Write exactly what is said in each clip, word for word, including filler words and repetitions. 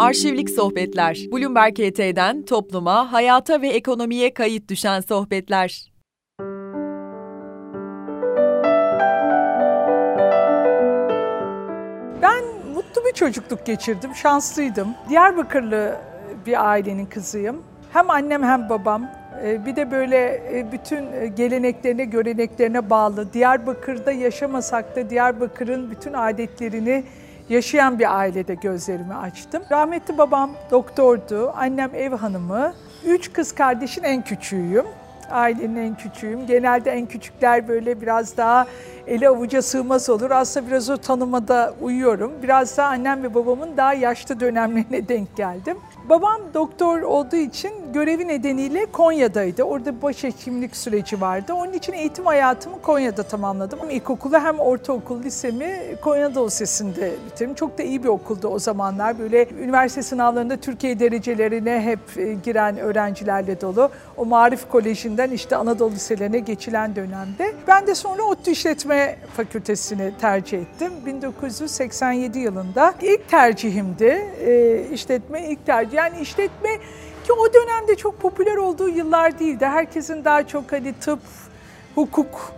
Arşivlik Sohbetler, Bloomberg E T'den topluma, hayata ve ekonomiye kayıt düşen sohbetler. Ben mutlu bir çocukluk geçirdim, şanslıydım. Diyarbakırlı bir ailenin kızıyım. Hem annem hem babam. Bir de böyle bütün geleneklerine, göreneklerine bağlı. Diyarbakır'da yaşamasak da Diyarbakır'ın bütün adetlerini yaşayan bir ailede gözlerimi açtım. Rahmetli babam doktordu, annem ev hanımı. Üç kız kardeşin en küçüğüyüm, ailenin en küçüğüm. Genelde en küçükler böyle biraz daha ele avuca sığmaz olur. Aslında biraz o tanımada uyuyorum. Biraz daha annem ve babamın daha yaşlı dönemlerine denk geldim. Babam doktor olduğu için görevi nedeniyle Konya'daydı. Orada başhekimlik süreci vardı. Onun için eğitim hayatımı Konya'da tamamladım. Hem ilkokulu hem ortaokul, lisemi Konya Anadolu Lisesi'nde bitirdim. Çok da iyi bir okuldu o zamanlar. Böyle üniversite sınavlarında Türkiye derecelerine hep giren öğrencilerle dolu. O Maarif Koleji'nden işte Anadolu Liselerine geçilen dönemde. Ben de sonra ODTÜ İşletme Fakültesini tercih ettim. bin dokuz yüz seksen yedi yılında ilk tercihimdi. E, işletme ilk tercih. Yani işletme ki o dönemde çok popüler olduğu yıllar değildi. Herkesin daha çok hani tıp, hukuk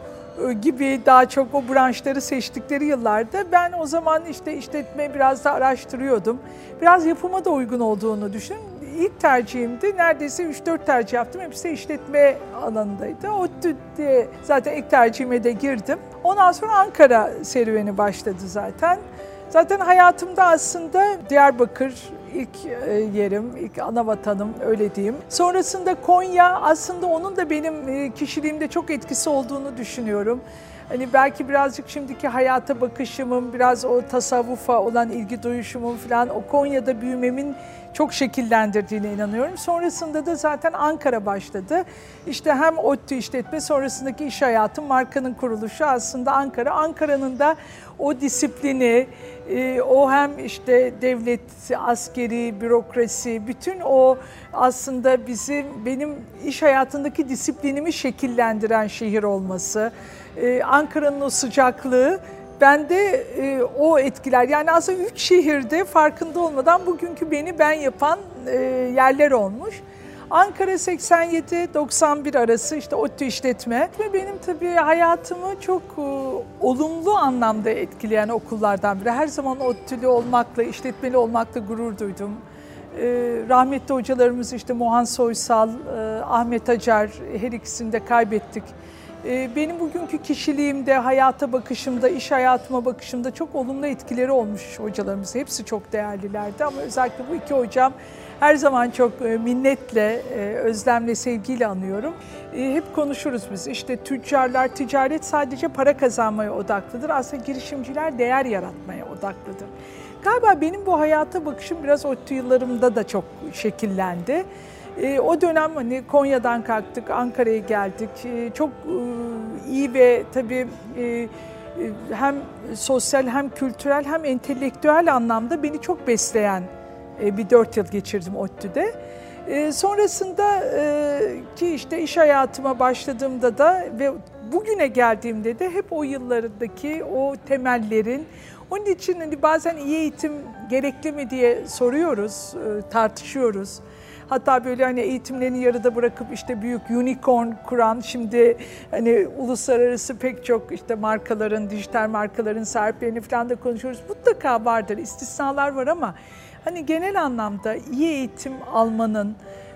gibi daha çok o branşları seçtikleri yıllarda. Ben o zaman işte işletmeyi biraz da araştırıyordum. Biraz yapıma da uygun olduğunu düşündüm. İlk tercihimdi. Neredeyse üç dört tercih yaptım. Hepsi de işletme alanındaydı. ODTÜ'de zaten ilk tercihime de girdim. Ondan sonra Ankara serüveni başladı zaten. Zaten hayatımda aslında Diyarbakır ilk yerim, ilk ana vatanım öyle diyeyim. Sonrasında Konya, aslında onun da benim kişiliğimde çok etkisi olduğunu düşünüyorum. Hani belki birazcık şimdiki hayata bakışımın, biraz o tasavvufa olan ilgi duyuşumun falan o Konya'da büyümemin çok şekillendirdiğine inanıyorum. Sonrasında da zaten Ankara başladı. İşte hem ODTÜ işletme, sonrasındaki iş hayatı, markanın kuruluşu aslında Ankara. Ankara'nın da o disiplini, o hem işte devlet, askeri, bürokrasi, bütün o aslında bizim, benim iş hayatındaki disiplinimi şekillendiren şehir olması, Ankara'nın o sıcaklığı, bende e, o etkiler, yani aslında üç şehirde farkında olmadan bugünkü beni ben yapan e, yerler olmuş. Ankara seksen yedi doksan bir arası işte ODTÜ işletme ve benim tabii hayatımı çok e, olumlu anlamda etkileyen okullardan biri. Her zaman ODTÜ'lü olmakla, işletmeli olmakla gurur duydum. E, rahmetli hocalarımız işte Muhan Soysal, e, Ahmet Acar, her ikisini de kaybettik. Benim bugünkü kişiliğimde, hayata bakışımda, iş hayatıma bakışımda çok olumlu etkileri olmuş hocalarımız. Hepsi çok değerlilerdi ama özellikle bu iki hocam her zaman çok minnetle, özlemle, sevgiyle anıyorum. Hep konuşuruz biz, işte tüccarlar, ticaret sadece para kazanmaya odaklıdır. Aslında girişimciler değer yaratmaya odaklıdır. Galiba benim bu hayata bakışım biraz ODTÜ yıllarımda da çok şekillendi. E, o dönem hani Konya'dan kalktık, Ankara'ya geldik. E, çok e, iyi ve tabii e, hem sosyal hem kültürel hem entelektüel anlamda beni çok besleyen e, bir dört yıl geçirdim ODTÜ'de. E, sonrasında e, ki işte iş hayatıma başladığımda da ve bugüne geldiğimde de hep o yıllardaki o temellerin, onun için hani bazen iyi eğitim gerekli mi diye soruyoruz, e, tartışıyoruz. Hatta böyle hani eğitimlerini yarıda bırakıp işte büyük unicorn kuran, şimdi hani uluslararası pek çok işte markaların, dijital markaların sahiplerini falan da konuşuyoruz. Mutlaka vardır, istisnalar var ama hani genel anlamda iyi eğitim almanın,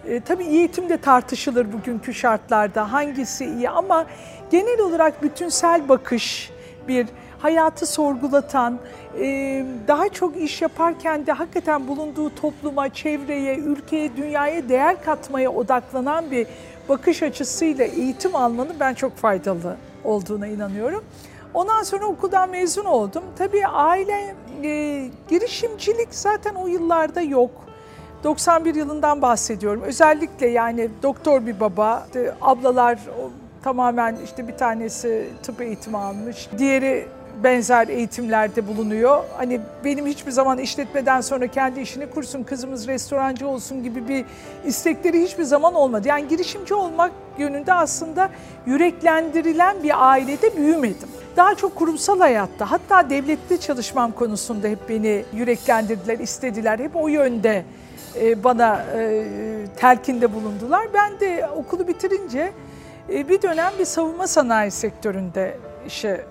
e, tabii iyi eğitim de tartışılır bugünkü şartlarda hangisi iyi ama genel olarak bütünsel bakış, bir hayatı sorgulatan, daha çok iş yaparken de hakikaten bulunduğu topluma, çevreye, ülkeye, dünyaya değer katmaya odaklanan bir bakış açısıyla eğitim almanın ben çok faydalı olduğuna inanıyorum. Ondan sonra okuldan mezun oldum. Tabii aile, e, girişimcilik zaten o yıllarda yok. doksan bir yılından bahsediyorum. Özellikle yani doktor bir baba, ablalar tamamen işte bir tanesi tıp eğitimi almış, diğeri benzer eğitimlerde bulunuyor. Hani benim hiçbir zaman işletmeden sonra kendi işini kursun, kızımız restorancı olsun gibi bir istekleri hiçbir zaman olmadı. Yani girişimci olmak yönünde aslında yüreklendirilen bir ailede büyümedim. Daha çok kurumsal hayatta, hatta devlette çalışmam konusunda hep beni yüreklendirdiler, istediler. Hep o yönde bana telkinde bulundular. Ben de okulu bitirince bir dönem bir savunma sanayi sektöründe işe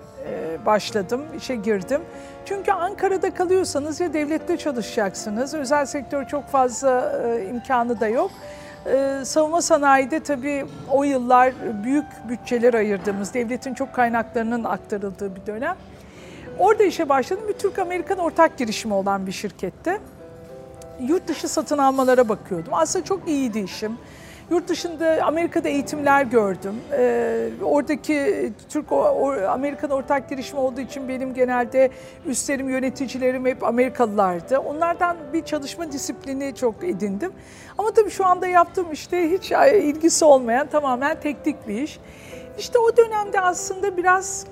başladım, işe girdim. Çünkü Ankara'da kalıyorsanız ya devlette çalışacaksınız, özel sektör çok fazla imkanı da yok. Ee, savunma sanayide tabii o yıllar büyük bütçeler ayırdığımız, devletin çok kaynaklarının aktarıldığı bir dönem. Orada işe başladım. Bir Türk-Amerikan ortak girişimi olan bir şirkette. Yurt dışı satın almalara bakıyordum. Aslında çok iyiydi işim. Yurt dışında, Amerika'da eğitimler gördüm. Ee, oradaki Türk-Amerikan ortak girişimi olduğu için benim genelde üstlerim, yöneticilerim hep Amerikalılardı. Onlardan bir çalışma disiplini çok edindim. Ama tabii şu anda yaptığım işte hiç ilgisi olmayan, tamamen teknik bir iş. İşte o dönemde aslında biraz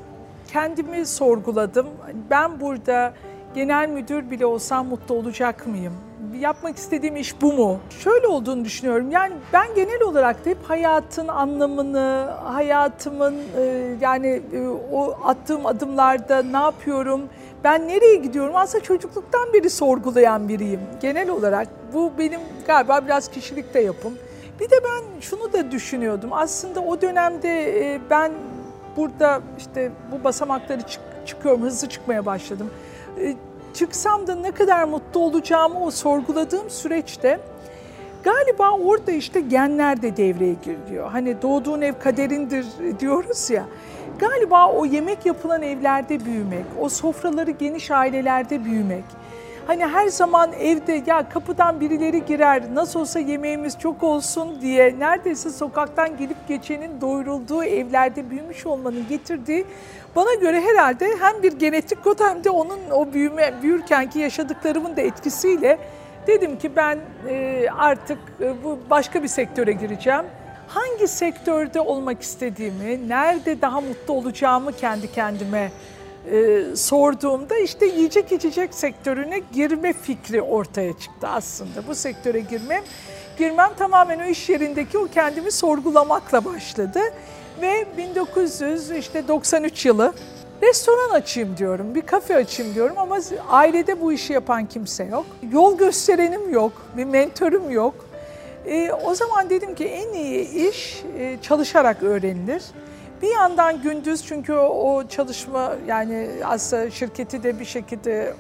kendimi sorguladım. Ben burada genel müdür bile olsam mutlu olacak mıyım? Yapmak istediğim iş bu mu? Şöyle olduğunu düşünüyorum. Yani ben genel olarak da hep hayatın anlamını, hayatımın yani o attığım adımlarda ne yapıyorum, ben nereye gidiyorum? Aslında çocukluktan beri sorgulayan biriyim genel olarak. Bu benim galiba biraz kişilik de yapım. Bir de ben şunu da düşünüyordum. Aslında o dönemde ben burada işte bu basamakları çıkıyorum, hızlı çıkmaya başladım. Çıksam da ne kadar mutlu olacağımı o sorguladığım süreçte galiba orada işte genler de devreye giriyor. Hani doğduğun ev kaderindir diyoruz ya. Galiba o yemek yapılan evlerde büyümek, o sofraları geniş ailelerde büyümek. Hani her zaman evde ya kapıdan birileri girer, nasıl olsa yemeğimiz çok olsun diye neredeyse sokaktan gelip geçenin doyurulduğu evlerde büyümüş olmanın getirdiği bana göre herhalde hem bir genetik kod hem de onun o büyüme, büyürkenki yaşadıklarımın da etkisiyle dedim ki ben artık bu başka bir sektöre gireceğim. Hangi sektörde olmak istediğimi, nerede daha mutlu olacağımı kendi kendime Ee, sorduğumda işte yiyecek içecek sektörüne girme fikri ortaya çıktı aslında. Bu sektöre girmem, girmem tamamen o iş yerindeki o kendimi sorgulamakla başladı. Ve bin dokuz yüz doksan üç yılı restoran açayım diyorum, bir kafe açayım diyorum ama ailede bu işi yapan kimse yok. Yol gösterenim yok, bir mentorum yok. Ee, o zaman dedim ki en iyi iş e, çalışarak öğrenilir. Bir yandan gündüz çünkü o çalışma yani aslında şirketi de bir şekilde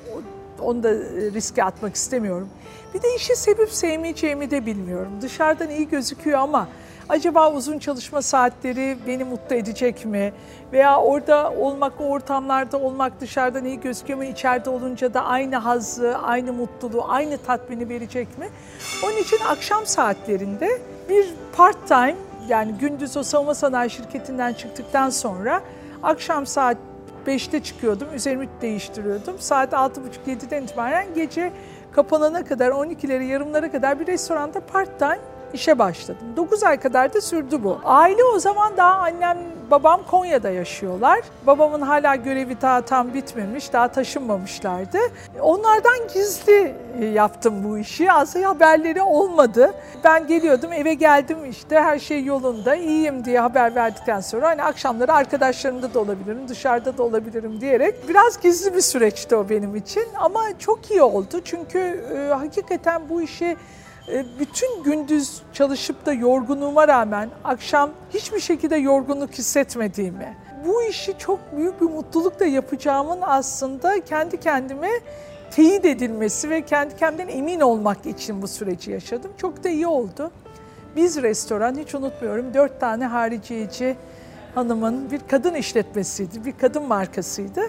onu da riske atmak istemiyorum. Bir de işi sevip sevmeyeceğimi de bilmiyorum. Dışarıdan iyi gözüküyor ama acaba uzun çalışma saatleri beni mutlu edecek mi? Veya orada olmak, o ortamlarda olmak dışarıdan iyi gözüküyor mu? İçeride olunca da aynı hazzı, aynı mutluluğu, aynı tatmini verecek mi? Onun için akşam saatlerinde bir part-time, yani gündüz o savunma sanayi şirketinden çıktıktan sonra akşam saat beşte çıkıyordum, üzerimi değiştiriyordum. Saat altı buçuk yediden itibaren gece kapanana kadar, on ikilere yarımlara kadar bir restoranda part-time işe başladım. dokuz ay kadar da sürdü bu. Aile o zaman daha annem, babam Konya'da yaşıyorlar. Babamın hala görevi daha tam bitmemiş, daha taşınmamışlardı. Onlardan gizli yaptım bu işi. Aslında haberleri olmadı. Ben geliyordum, eve geldim işte her şey yolunda, iyiyim diye haber verdikten sonra hani akşamları arkadaşlarımda da olabilirim, dışarıda da olabilirim diyerek biraz gizli bir süreçti o benim için. Ama çok iyi oldu çünkü e, hakikaten bu işi bütün gündüz çalışıp da yorgunluğuma rağmen akşam hiçbir şekilde yorgunluk hissetmediğimi, bu işi çok büyük bir mutlulukla yapacağımın aslında kendi kendime teyit edilmesi ve kendi kendimden emin olmak için bu süreci yaşadım. Çok da iyi oldu. Biz restoran, hiç unutmuyorum, dört tane hariciyeci hanımın bir kadın işletmesiydi, bir kadın markasıydı.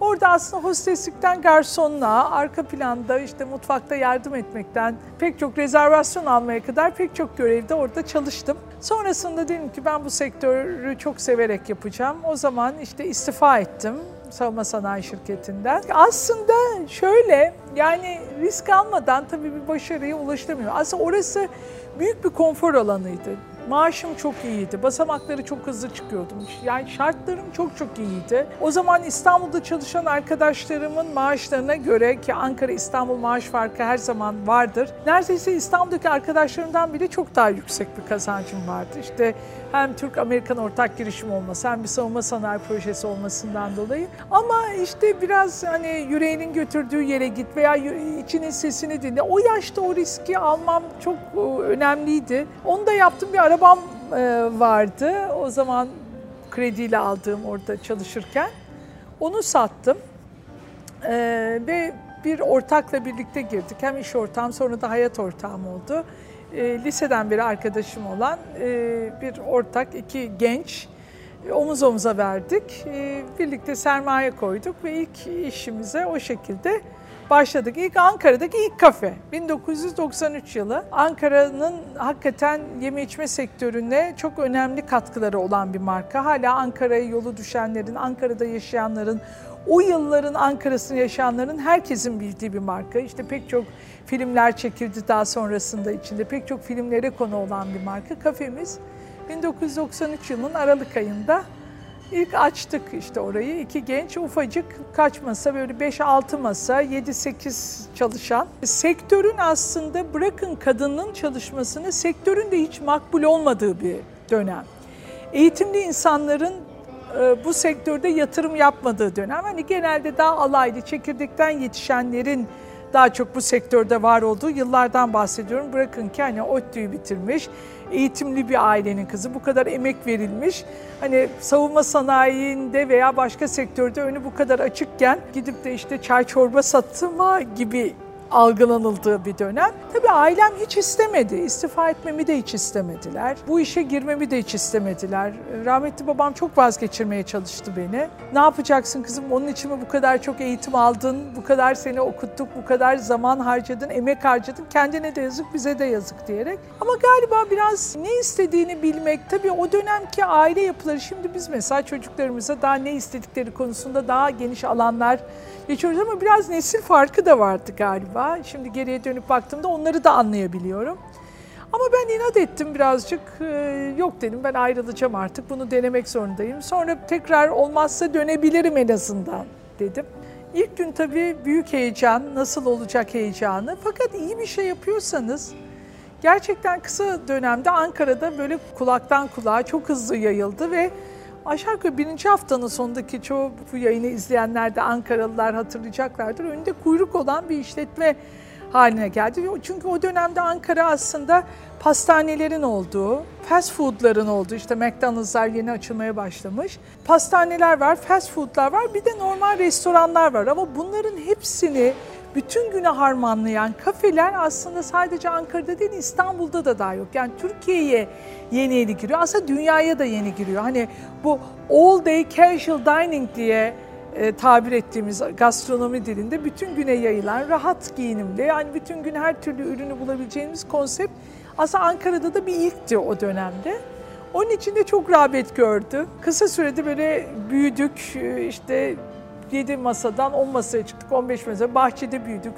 Orada aslında hosteslikten garsonluğa, arka planda işte mutfakta yardım etmekten, pek çok rezervasyon almaya kadar pek çok görevde orada çalıştım. Sonrasında dedim ki ben bu sektörü çok severek yapacağım. O zaman işte istifa ettim savunma sanayi şirketinden. Aslında şöyle, yani risk almadan tabii bir başarıya ulaşılamıyor. Aslında orası büyük bir konfor alanıydı. Maaşım çok iyiydi. Basamakları çok hızlı çıkıyordum. Yani şartlarım çok çok iyiydi. O zaman İstanbul'da çalışan arkadaşlarımın maaşlarına göre, ki Ankara İstanbul maaş farkı her zaman vardır, neredeyse İstanbul'daki arkadaşlarımdan bile çok daha yüksek bir kazancım vardı. İşte hem Türk-Amerikan ortak girişim olması, hem bir savunma sanayi projesi olmasından dolayı. Ama işte biraz hani yüreğinin götürdüğü yere git veya içinin sesini dinle. O yaşta o riski almam çok önemliydi. Onu da yaptım. Bir arabam vardı. O zaman krediyle aldığım, orada çalışırken. Onu sattım. Ve bir ortakla birlikte girdik. Hem iş ortağım, sonra da hayat ortağım oldu. Liseden beri arkadaşım olan bir ortak, iki genç omuz omuza verdik. Birlikte sermaye koyduk ve ilk işimize o şekilde başladık. İlk Ankara'daki ilk kafe. bin dokuz yüz doksan üç yılı. Ankara'nın hakikaten yeme içme sektörüne çok önemli katkıları olan bir marka. Hala Ankara'ya yolu düşenlerin, Ankara'da yaşayanların, o yılların Ankara'sını yaşayanların herkesin bildiği bir marka. İşte pek çok filmler çekildi daha sonrasında içinde. Pek çok filmlere konu olan bir marka. Kafemiz bin dokuz yüz doksan üç yılının Aralık ayında İlk açtık işte orayı. İki genç, ufacık, kaç masa, böyle beş altı masa, yedi sekiz çalışan. Sektörün aslında, bırakın kadının çalışmasını, sektörün de hiç makbul olmadığı bir dönem. Eğitimli insanların bu sektörde yatırım yapmadığı dönem. Hani genelde daha alaylı, çekirdekten yetişenlerin daha çok bu sektörde var olduğu yıllardan bahsediyorum. Bırakın ki hani ODTÜ'yü bitirmiş, eğitimli bir ailenin kızı, bu kadar emek verilmiş. Hani savunma sanayinde veya başka sektörde önü bu kadar açıkken gidip de işte çay çorba satma gibi algılanıldığı bir dönem. Tabii ailem hiç istemedi. İstifa etmemi de hiç istemediler. Bu işe girmemi de hiç istemediler. Rahmetli babam çok vazgeçirmeye çalıştı beni. Ne yapacaksın kızım? Onun için mi bu kadar çok eğitim aldın? Bu kadar seni okuttuk, bu kadar zaman harcadın, emek harcadın. Kendine de yazık, bize de yazık diyerek. Ama galiba biraz ne istediğini bilmek, tabii o dönemki aile yapıları, şimdi biz mesela çocuklarımıza daha ne istedikleri konusunda daha geniş alanlar geçiyoruz ama biraz nesil farkı da vardı galiba. Şimdi geriye dönüp baktığımda onları da anlayabiliyorum. Ama ben inat ettim birazcık. Ee, yok dedim, ben ayrılacağım artık. Bunu denemek zorundayım. Sonra tekrar olmazsa dönebilirim en azından dedim. İlk gün tabii büyük heyecan, nasıl olacak heyecanı. Fakat iyi bir şey yapıyorsanız, gerçekten kısa dönemde Ankara'da böyle kulaktan kulağa çok hızlı yayıldı ve aşağı yukarı birinci haftanın sonundaki çoğu bu yayını izleyenler de Ankaralılar hatırlayacaklardır. Önünde kuyruk olan bir işletme haline geldi. Çünkü o dönemde Ankara aslında pastanelerin olduğu, fast foodların olduğu, işte McDonald's'lar yeni açılmaya başlamış. Pastaneler var, fast foodlar var, bir de normal restoranlar var. Ama bunların hepsini bütün güne harmanlayan kafeler aslında sadece Ankara'da değil, İstanbul'da da daha yok. Yani Türkiye'ye yeni yeni giriyor. Aslında dünyaya da yeni giriyor. Hani bu all day casual dining diye e, tabir ettiğimiz gastronomi dilinde bütün güne yayılan rahat giyinimli, yani bütün gün her türlü ürünü bulabileceğimiz konsept aslında Ankara'da da bir ilkti o dönemde. Onun için de çok rağbet gördü. Kısa sürede böyle büyüdük, işte yedi masadan on masaya çıktık, on beş masaya, bahçede büyüdük,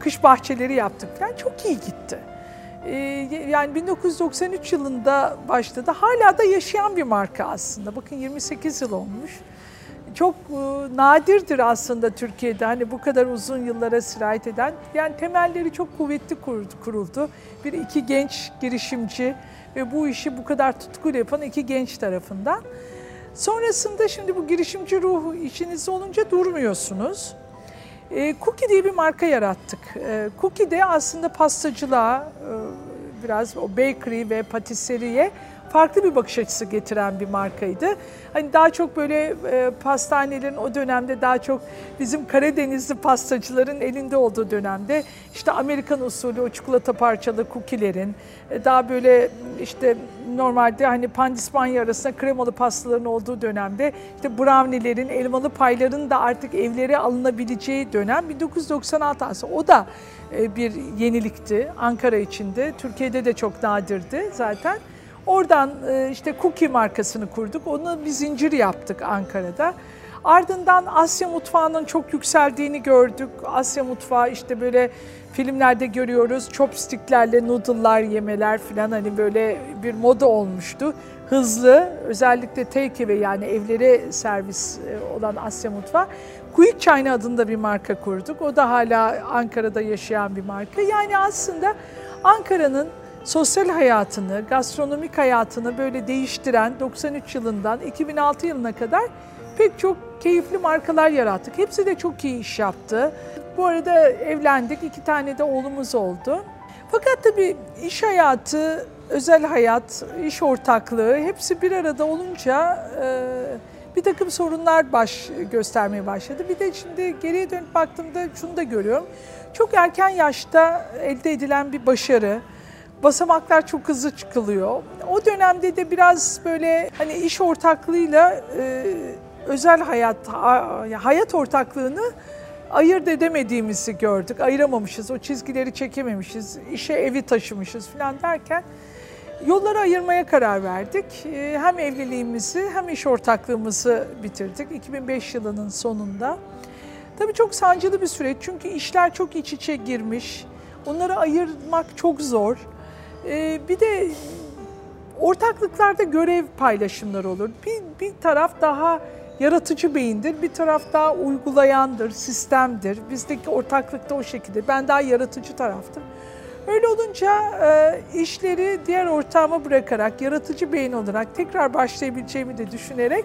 kış bahçeleri yaptık falan, çok iyi gitti. Ee, yani bin dokuz yüz doksan üç yılında başladı, hala da yaşayan bir marka aslında, bakın yirmi sekiz yıl olmuş. Çok e, nadirdir aslında Türkiye'de hani bu kadar uzun yıllara sirayet eden, yani temelleri çok kuvvetli kuruldu. Bir iki genç girişimci ve bu işi bu kadar tutkuyla yapan iki genç tarafından. Sonrasında şimdi bu girişimci ruhu içinizde olunca durmuyorsunuz. E, Cookie diye bir marka yarattık. E, Cookie de aslında pastacılığa, e, biraz o bakery ve patiseriye farklı bir bakış açısı getiren bir markaydı. Hani daha çok böyle e, pastanelerin o dönemde daha çok bizim Karadenizli pastacıların elinde olduğu dönemde işte Amerikan usulü o çikolata parçalı kukilerin, e, daha böyle işte normalde hani pandispanya arasında kremalı pastaların olduğu dönemde işte brownilerin, elmalı payların da artık evlere alınabileceği dönem bin dokuz yüz doksan altı aslında. O da e, bir yenilikti Ankara içinde. Türkiye'de de çok nadirdi zaten. Oradan işte Cookie markasını kurduk. Onu bir zincir yaptık Ankara'da. Ardından Asya mutfağının çok yükseldiğini gördük. Asya mutfağı işte böyle filmlerde görüyoruz. Chopstick'lerle noodle'lar yemeler falan, hani böyle bir moda olmuştu. Hızlı, özellikle take away, yani evlere servis olan Asya mutfağı. Quick China adında bir marka kurduk. O da hala Ankara'da yaşayan bir marka. Yani aslında Ankara'nın sosyal hayatını, gastronomik hayatını böyle değiştiren doksan üç yılından iki bin altı yılına kadar pek çok keyifli markalar yarattık. Hepsi de çok iyi iş yaptı. Bu arada evlendik, iki tane de oğlumuz oldu. Fakat tabii iş hayatı, özel hayat, iş ortaklığı hepsi bir arada olunca e, bir takım sorunlar baş göstermeye başladı. Bir de şimdi geriye dönüp baktığımda şunu da görüyorum. Çok erken yaşta elde edilen bir başarı. Basamaklar çok hızlı çıkılıyor. O dönemde de biraz böyle hani iş ortaklığıyla e, özel hayat, hayat ortaklığını ayırt edemediğimizi gördük. Ayıramamışız, o çizgileri çekememişiz, işe evi taşımışız falan derken yolları ayırmaya karar verdik. Hem evliliğimizi hem iş ortaklığımızı bitirdik iki bin beş yılının sonunda. Tabii çok sancılı bir süreç, çünkü işler çok iç içe girmiş. Onları ayırmak çok zor. Bir de ortaklıklarda görev paylaşımları olur. Bir, bir taraf daha yaratıcı beyindir, bir taraf daha uygulayandır, sistemdir. Bizdeki ortaklıkta o şekilde. Ben daha yaratıcı taraftım. Öyle olunca e, işleri diğer ortağıma bırakarak, yaratıcı beyin olarak tekrar başlayabileceğimi de düşünerek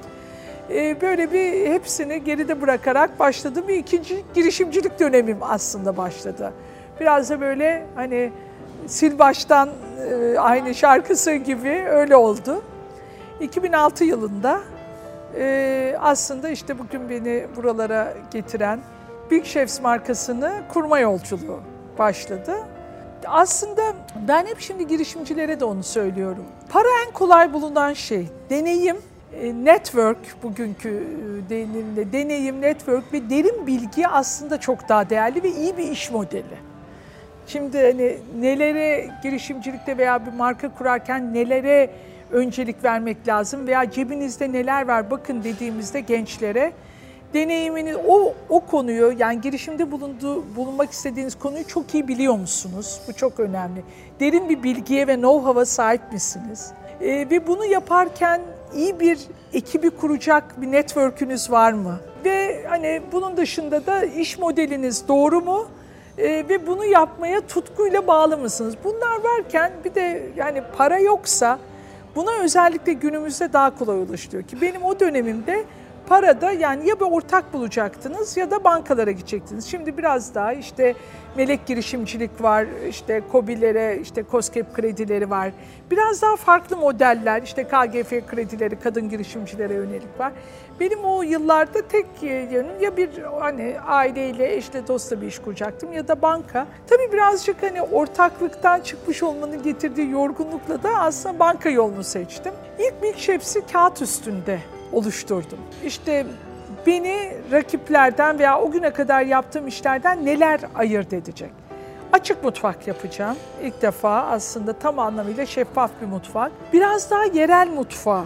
e, böyle bir hepsini geride bırakarak başladım. Bir ikinci girişimcilik dönemim aslında başladı. Biraz da böyle hani sil baştan e, aynı şarkısı gibi öyle oldu. iki bin altı yılında Ee, aslında işte bugün beni buralara getiren Big Chefs markasını kurma yolculuğu başladı. Aslında ben hep şimdi girişimcilere de onu söylüyorum. Para en kolay bulunan şey. Deneyim, network, bugünkü deneyimle deneyim, network ve derin bilgi aslında çok daha değerli ve iyi bir iş modeli. Şimdi hani nelere girişimcilikte veya bir marka kurarken nelere öncelik vermek lazım veya cebinizde neler var bakın dediğimizde gençlere deneyimini, o, o konuyu, yani girişimde bulunduğu, bulunmak istediğiniz konuyu çok iyi biliyor musunuz? Bu çok önemli. Derin bir bilgiye ve know-how'a sahip misiniz? Ee, ve bunu yaparken iyi bir ekibi kuracak bir network'ünüz var mı? Ve hani bunun dışında da iş modeliniz doğru mu? Ee, ve bunu yapmaya tutkuyla bağlı mısınız? Bunlar varken bir de yani para yoksa buna özellikle günümüzde daha kolay ulaşılıyor ki benim o dönemimde parada yani ya bir ortak bulacaktınız ya da bankalara gidecektiniz. Şimdi biraz daha işte melek girişimcilik var, işte KOBİ'lere, işte KOSGEB kredileri var. Biraz daha farklı modeller, işte K G F kredileri, kadın girişimcilere yönelik var. Benim o yıllarda tek yönüm ya bir hani aileyle, eşle, dostla bir iş kuracaktım ya da banka. Tabii birazcık hani ortaklıktan çıkmış olmanın getirdiği yorgunlukla da aslında banka yolunu seçtim. İlk Big Chefs'i kağıt üstünde oluşturdum. İşte beni rakiplerden veya o güne kadar yaptığım işlerden neler ayırt edecek? Açık mutfak yapacağım. İlk defa aslında tam anlamıyla şeffaf bir mutfak. Biraz daha yerel mutfağı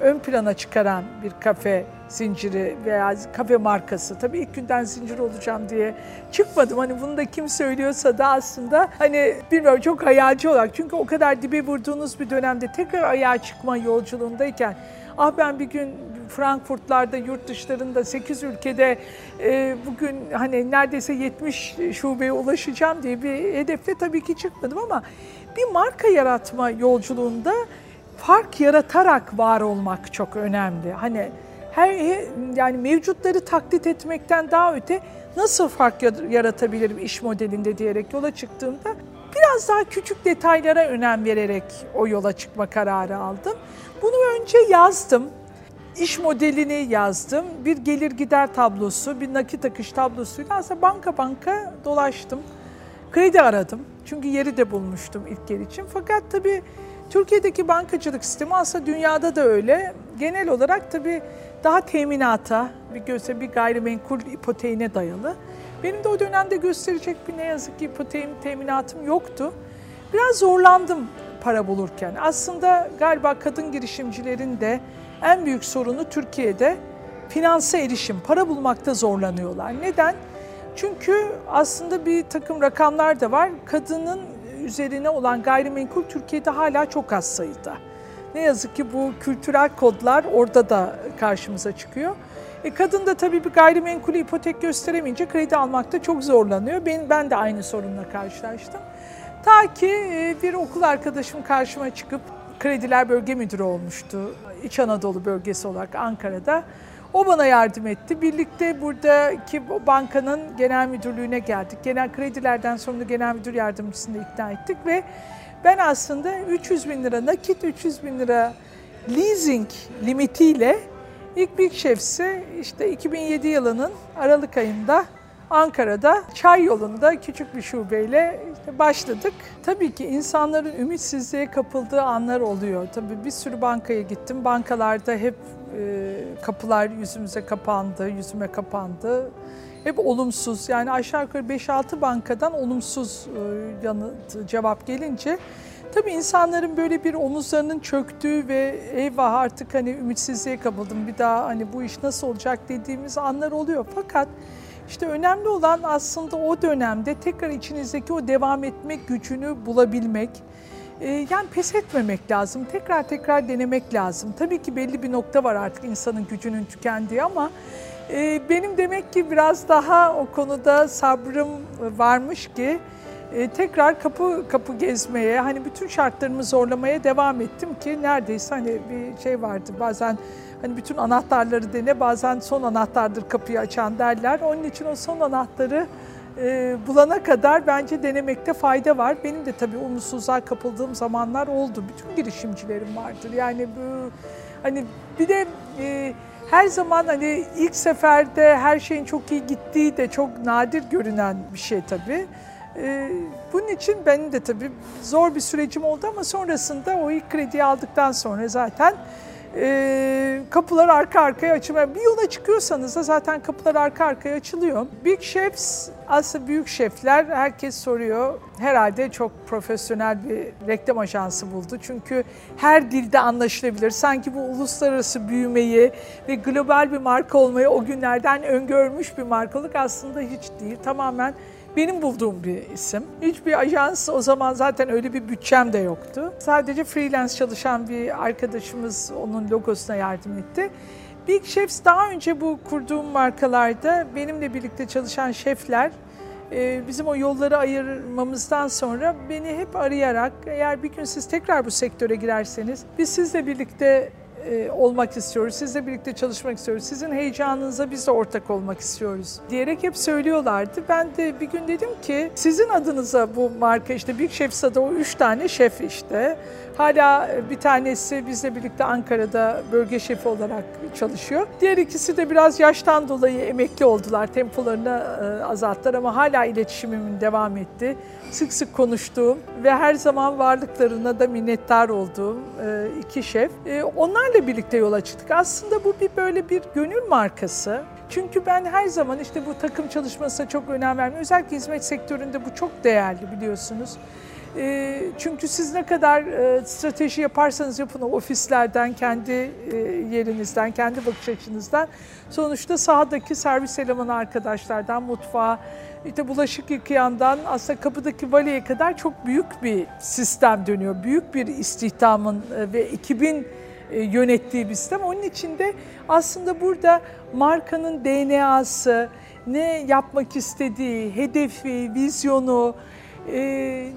ön plana çıkaran bir kafe zinciri veya kafe markası. Tabii ilk günden zincir olacağım diye çıkmadım. Hani bunu da kim söylüyorsa da aslında hani bilmiyorum, çok hayalci olarak. Çünkü o kadar dibe vurduğunuz bir dönemde tekrar ayağa çıkma yolculuğundayken ah ben bir gün Frankfurt'larda, yurt dışlarında, sekiz ülkede e, bugün hani neredeyse yetmiş şubeye ulaşacağım diye bir hedefle tabii ki çıkmadım ama bir marka yaratma yolculuğunda fark yaratarak var olmak çok önemli. Hani her yani mevcutları taklit etmekten daha öte nasıl fark yaratabilirim iş modelinde diyerek yola çıktığımda biraz daha küçük detaylara önem vererek o yola çıkma kararı aldım. Bunu önce yazdım. İş modelini yazdım. Bir gelir gider tablosu, bir nakit akış tablosuyla aslında banka banka dolaştım. Kredi aradım. Çünkü yeri de bulmuştum ilk yer için. Fakat tabii Türkiye'deki bankacılık sistemi aslında dünyada da öyle. Genel olarak tabii daha teminata, bir göze bir gayrimenkul ipoteğine dayalı. Benim de o dönemde gösterecek bir ne yazık ki ipoteğim, teminatım yoktu. Biraz zorlandım para bulurken. Aslında galiba kadın girişimcilerin de en büyük sorunu Türkiye'de finansa erişim, para bulmakta zorlanıyorlar. Neden? Çünkü aslında bir takım rakamlar da var. Kadının üzerine olan gayrimenkul Türkiye'de hala çok az sayıda. Ne yazık ki bu kültürel kodlar orada da karşımıza çıkıyor. E kadın da tabii bir gayrimenkulü ipotek gösteremeyince kredi almakta çok zorlanıyor. Ben, ben de aynı sorunla karşılaştım. Ta ki bir okul arkadaşım karşıma çıkıp, krediler bölge müdürü olmuştu İç Anadolu bölgesi olarak Ankara'da. O bana yardım etti. Birlikte buradaki bankanın genel müdürlüğüne geldik. Genel kredilerden sonra genel müdür yardımcısını ikna ettik ve ben aslında üç yüz bin lira nakit, üç yüz bin lira leasing limitiyle ilk Big Chefs'i işte iki bin yedi yılının Aralık ayında Ankara'da Çay Yolu'nda küçük bir şubeyle işte başladık. Tabii ki insanların ümitsizliğe kapıldığı anlar oluyor. Tabii bir sürü bankaya gittim. Bankalarda hep e, kapılar yüzümüze kapandı, yüzüme kapandı. Hep olumsuz, yani aşağı yukarı beş altı bankadan olumsuz e, yanıt, cevap gelince tabii insanların böyle bir omuzlarının çöktüğü ve eyvah artık hani ümitsizliğe kapıldım, bir daha hani bu iş nasıl olacak dediğimiz anlar oluyor. Fakat İşte önemli olan aslında o dönemde tekrar içinizdeki o devam etmek gücünü bulabilmek. Yani pes etmemek lazım, tekrar tekrar denemek lazım. Tabii ki belli bir nokta var artık insanın gücünün tükendiği ama benim demek ki biraz daha o konuda sabrım varmış ki tekrar kapı kapı gezmeye, hani bütün şartlarımı zorlamaya devam ettim ki neredeyse hani bir şey vardı bazen. Hani bütün anahtarları dene, bazen son anahtardır kapıyı açan derler. Onun için o son anahtarı e, bulana kadar bence denemekte fayda var. Benim de tabii umutsuzluğa kapıldığım zamanlar oldu. Bütün girişimcilerim vardır. Yani bu, hani bir de e, her zaman hani ilk seferde her şeyin çok iyi gittiği de çok nadir görünen bir şey tabii. E, bunun için benim de tabii zor bir sürecim oldu ama sonrasında o ilk krediyi aldıktan sonra zaten E, kapılar arka arkaya açılıyor. Bir yola çıkıyorsanız da zaten kapılar arka arkaya açılıyor. Big Chefs aslında büyük şefler, herkes soruyor. Herhalde çok profesyonel bir reklam ajansı buldu. Çünkü her dilde anlaşılabilir. Sanki bu uluslararası büyümeyi ve global bir marka olmayı o günlerden öngörmüş bir markalık aslında hiç değil. Tamamen benim bulduğum bir isim. Hiçbir ajans, o zaman zaten öyle bir bütçem de yoktu. Sadece freelance çalışan bir arkadaşımız onun logosuna yardım etti. Big Chefs daha önce bu kurduğum markalarda benimle birlikte çalışan şefler bizim o yolları ayırmamızdan sonra beni hep arayarak, eğer bir gün siz tekrar bu sektöre girerseniz biz sizle birlikte olmak istiyoruz, sizle birlikte çalışmak istiyoruz, sizin heyecanınıza biz de ortak olmak istiyoruz diyerek hep söylüyorlardı. Ben de bir gün dedim ki sizin adınıza bu marka, işte Big Chefs'ta da o üç tane şef işte. Hala bir tanesi bizle birlikte Ankara'da bölge şefi olarak çalışıyor. Diğer ikisi de biraz yaştan dolayı emekli oldular, tempolarını azalttılar ama hala iletişimimin devam etti. Sık sık konuştuğum ve her zaman varlıklarına da minnettar olduğum iki şef. Onlarla birlikte yola çıktık. Aslında bu bir böyle bir gönül markası. Çünkü ben her zaman işte bu takım çalışmasına çok önem vermiyorum. Özellikle hizmet sektöründe bu çok değerli, biliyorsunuz. Çünkü siz ne kadar strateji yaparsanız yapın ofislerden, kendi yerinizden, kendi bakış açınızdan. Sonuçta sahadaki servis elemanı arkadaşlardan, mutfağa, işte bulaşık yıkayandan aslında kapıdaki valiye kadar çok büyük bir sistem dönüyor. Büyük bir istihdamın ve ekibin yönettiği bir sistem. Onun için de aslında burada markanın D N A'sı, ne yapmak istediği, hedefi, vizyonu, Ee,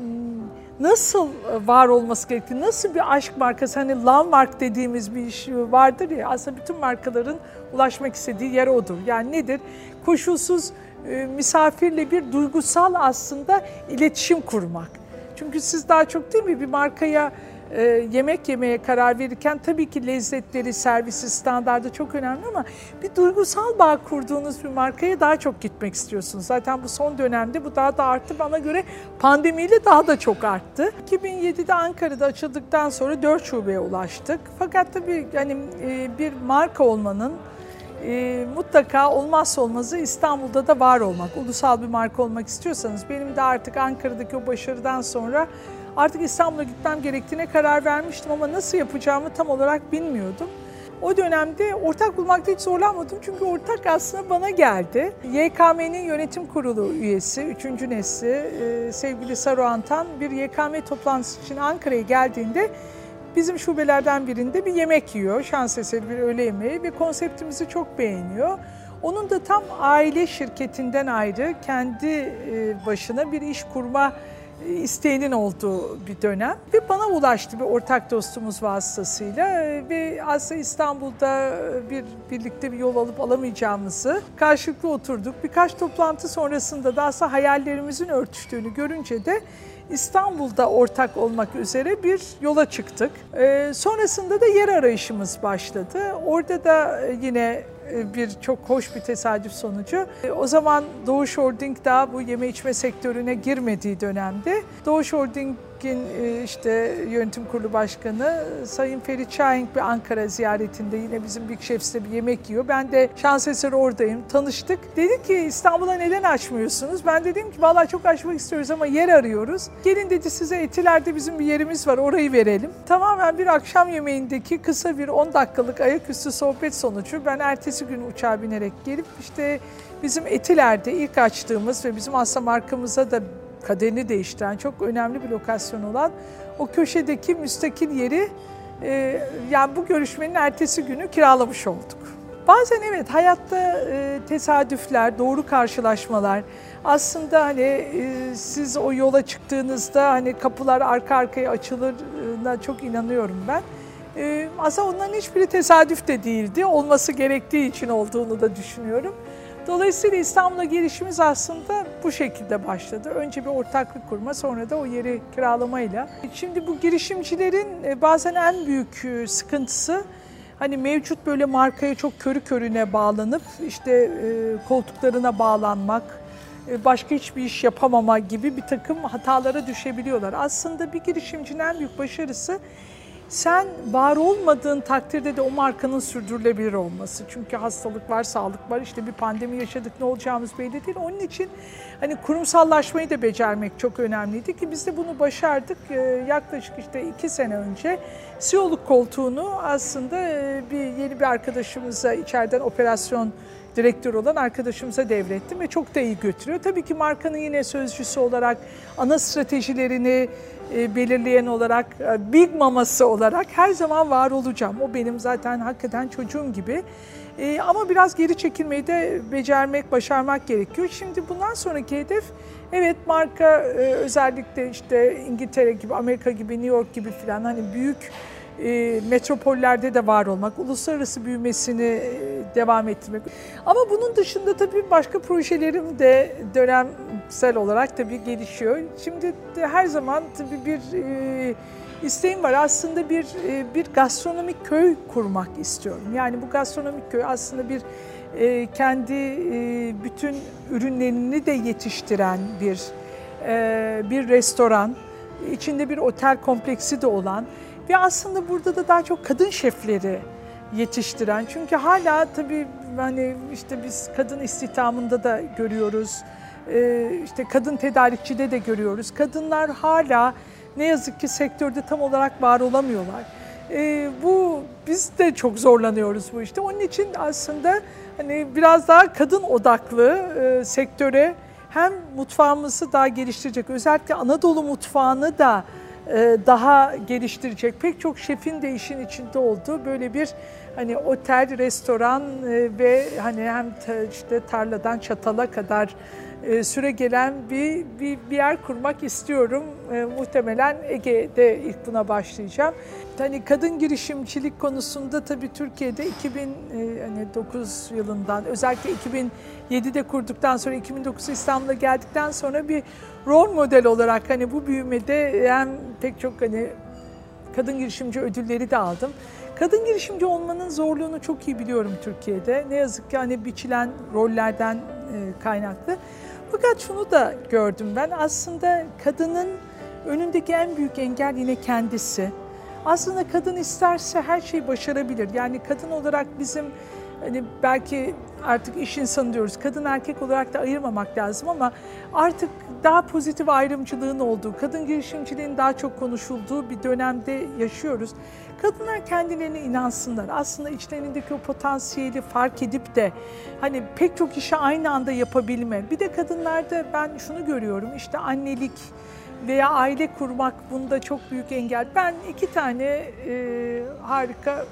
nasıl var olması gerektiği, nasıl bir aşk markası, hani love mark dediğimiz bir iş vardır ya, aslında bütün markaların ulaşmak istediği yer odur. Yani nedir? Koşulsuz e, misafirle bir duygusal aslında iletişim kurmak. Çünkü siz daha çok değil mi bir markaya e, yemek yemeye karar verirken tabii ki lezzetleri, servisi, standardı çok önemli ama bir duygusal bağ kurduğunuz bir markaya daha çok gitmek istiyorsunuz. Zaten bu son dönemde bu daha da arttı, bana göre pandemiyle daha da çok arttı. iki bin yedide Ankara'da açıldıktan sonra dört şubeye ulaştık. Fakat tabii yani e, bir marka olmanın E, mutlaka olmazsa olmazı İstanbul'da da var olmak. Ulusal bir marka olmak istiyorsanız, benim de artık Ankara'daki o başarıdan sonra artık İstanbul'a gitmem gerektiğine karar vermiştim ama nasıl yapacağımı tam olarak bilmiyordum. O dönemde ortak bulmakta hiç zorlanmadım çünkü ortak aslında bana geldi. Y K M'nin yönetim kurulu üyesi, üçüncü nesli sevgili Saruhan Tan bir Y K M toplantısı için Ankara'ya geldiğinde bizim şubelerden birinde bir yemek yiyor, şans eseri bir öğle yemeği ve konseptimizi çok beğeniyor. Onun da tam aile şirketinden ayrı kendi başına bir iş kurma isteğinin olduğu bir dönem ve bana ulaştı bir ortak dostumuz vasıtasıyla ve aslında İstanbul'da bir birlikte bir yol alıp alamayacağımızı karşılıklı oturduk. Birkaç toplantı sonrasında da aslında hayallerimizin örtüştüğünü görünce de İstanbul'da ortak olmak üzere bir yola çıktık. Sonrasında da yer arayışımız başladı. Orada da yine bir çok hoş bir tesadüf sonucu. O zaman Doğuş Holding daha bu yeme içme sektörüne girmediği dönemde Doğuş Holding'in işte yönetim kurulu başkanı Sayın Feri Çahing bir Ankara ziyaretinde yine bizim Big Chefs'te bir yemek yiyor. Ben de şans eseri oradayım. Tanıştık. Dedi ki İstanbul'a neden açmıyorsunuz? Ben dedim ki vallahi çok açmak istiyoruz ama yer arıyoruz. Gelin dedi size Etiler'de bizim bir yerimiz var orayı verelim. Tamamen bir akşam yemeğindeki kısa bir on dakikalık ayaküstü sohbet sonucu ben ertesi gün uçağa binerek gelip işte bizim Etiler'de ilk açtığımız ve bizim aslında markamıza da kaderini değiştiren çok önemli bir lokasyon olan o köşedeki müstakil yeri e, yani bu görüşmenin ertesi günü kiralamış olduk. Bazen evet hayatta e, tesadüfler, doğru karşılaşmalar aslında hani e, siz o yola çıktığınızda hani kapılar arka arkaya açılırına çok inanıyorum ben. Aslında onların hiçbiri tesadüf de değildi, olması gerektiği için olduğunu da düşünüyorum. Dolayısıyla İstanbul'a gelişimiz aslında bu şekilde başladı. Önce bir ortaklık kurma, sonra da o yeri kiralamayla. Şimdi bu girişimcilerin bazen en büyük sıkıntısı, hani mevcut böyle markaya çok körü körüne bağlanıp, işte koltuklarına bağlanmak, başka hiçbir iş yapamama gibi bir takım hatalara düşebiliyorlar. Aslında bir girişimcinin en büyük başarısı, sen var olmadığın takdirde de o markanın sürdürülebilir olması. Çünkü hastalık var, sağlık var, işte bir pandemi yaşadık ne olacağımız belli değil. Onun için hani kurumsallaşmayı da becermek çok önemliydi ki biz de bunu başardık. Yaklaşık işte iki sene önce C E O'luk koltuğunu aslında bir yeni bir arkadaşımıza içeriden operasyon direktör olan arkadaşımıza devrettim ve çok da iyi götürüyor. Tabii ki markanın yine sözcüsü olarak ana stratejilerini belirleyen olarak, big maması olarak her zaman var olacağım. O benim zaten hakikaten çocuğum gibi. Ama biraz geri çekilmeyi de becermek, başarmak gerekiyor. Şimdi bundan sonraki hedef, evet marka özellikle işte İngiltere gibi, Amerika gibi, New York gibi falan hani büyük metropollerde de var olmak, uluslararası büyümesini devam ettirmek. Ama bunun dışında tabii başka projelerim de dönemsel olarak tabii gelişiyor. Şimdi her zaman tabii bir isteğim var. Aslında bir bir gastronomik köy kurmak istiyorum. Yani bu gastronomik köy aslında bir kendi bütün ürünlerini de yetiştiren bir bir restoran, içinde bir otel kompleksi de olan ve aslında burada da daha çok kadın şefleri yetiştiren. Çünkü hala tabii hani işte biz kadın istihdamında da görüyoruz, ee, işte kadın tedarikçide de görüyoruz. Kadınlar hala ne yazık ki sektörde tam olarak var olamıyorlar. Ee, bu biz de çok zorlanıyoruz bu işte. Onun için aslında hani biraz daha kadın odaklı e, sektöre hem mutfağımızı daha geliştirecek, özellikle Anadolu mutfağını da daha geliştirecek. Pek çok şefin de işin içinde olduğu böyle bir hani otel, restoran ve hani hem işte tarladan çatala kadar süre gelen bir, bir, bir yer kurmak istiyorum. Muhtemelen Ege'de ilk buna başlayacağım. Hani kadın girişimcilik konusunda tabii Türkiye'de iki bin dokuz yılından özellikle iki bin yedide kurduktan sonra iki bin dokuz İstanbul'a geldikten sonra bir rol model olarak hani bu büyümede hem pek çok hani kadın girişimci ödülleri de aldım. Kadın girişimci olmanın zorluğunu çok iyi biliyorum Türkiye'de. Ne yazık ki hani biçilen rollerden kaynaklı. Fakat şunu da gördüm ben. Aslında kadının önündeki en büyük engel yine kendisi. Aslında kadın isterse her şeyi başarabilir. Yani kadın olarak bizim hani belki artık iş insanı diyoruz, kadın erkek olarak da ayırmamak lazım ama artık daha pozitif ayrımcılığın olduğu, kadın girişimciliğin daha çok konuşulduğu bir dönemde yaşıyoruz. Kadınlar kendilerine inansınlar. Aslında içlerindeki o potansiyeli fark edip de hani pek çok işi aynı anda yapabilme. Bir de kadınlarda ben şunu görüyorum, işte annelik veya aile kurmak bunda çok büyük engel. Ben iki tane e, harika e,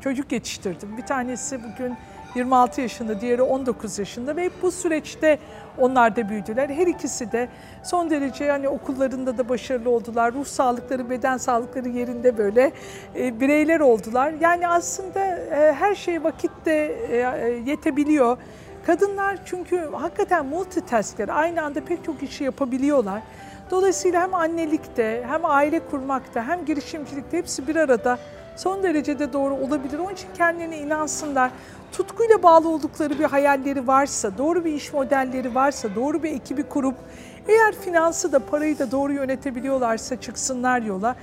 çocuk yetiştirdim. Bir tanesi bugün yirmi altı yaşında, diğeri on dokuz yaşında ve bu süreçte onlar da büyüdüler. Her ikisi de son derece yani okullarında da başarılı oldular. Ruh sağlıkları, beden sağlıkları yerinde böyle e, bireyler oldular. Yani aslında e, her şey vakitte e, yetebiliyor. Kadınlar çünkü hakikaten multitaskler, aynı anda pek çok işi yapabiliyorlar. Dolayısıyla hem annelikte, hem aile kurmakta, hem girişimcilikte hepsi bir arada son derecede doğru olabilir. Onun için kendilerine inansınlar. Tutkuyla bağlı oldukları bir hayalleri varsa, doğru bir iş modelleri varsa, doğru bir ekibi kurup eğer finansı da parayı da doğru yönetebiliyorlarsa çıksınlar yola.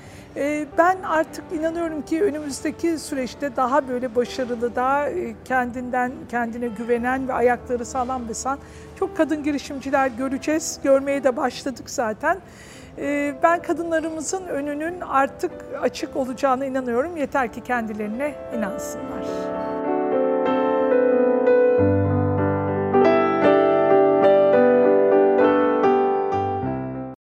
Ben artık inanıyorum ki önümüzdeki süreçte daha böyle başarılı, daha kendinden kendine güvenen ve ayakları sağlam basan çok kadın girişimciler göreceğiz. Görmeye de başladık zaten. Ben kadınlarımızın önünün artık açık olacağına inanıyorum. Yeter ki kendilerine inansınlar.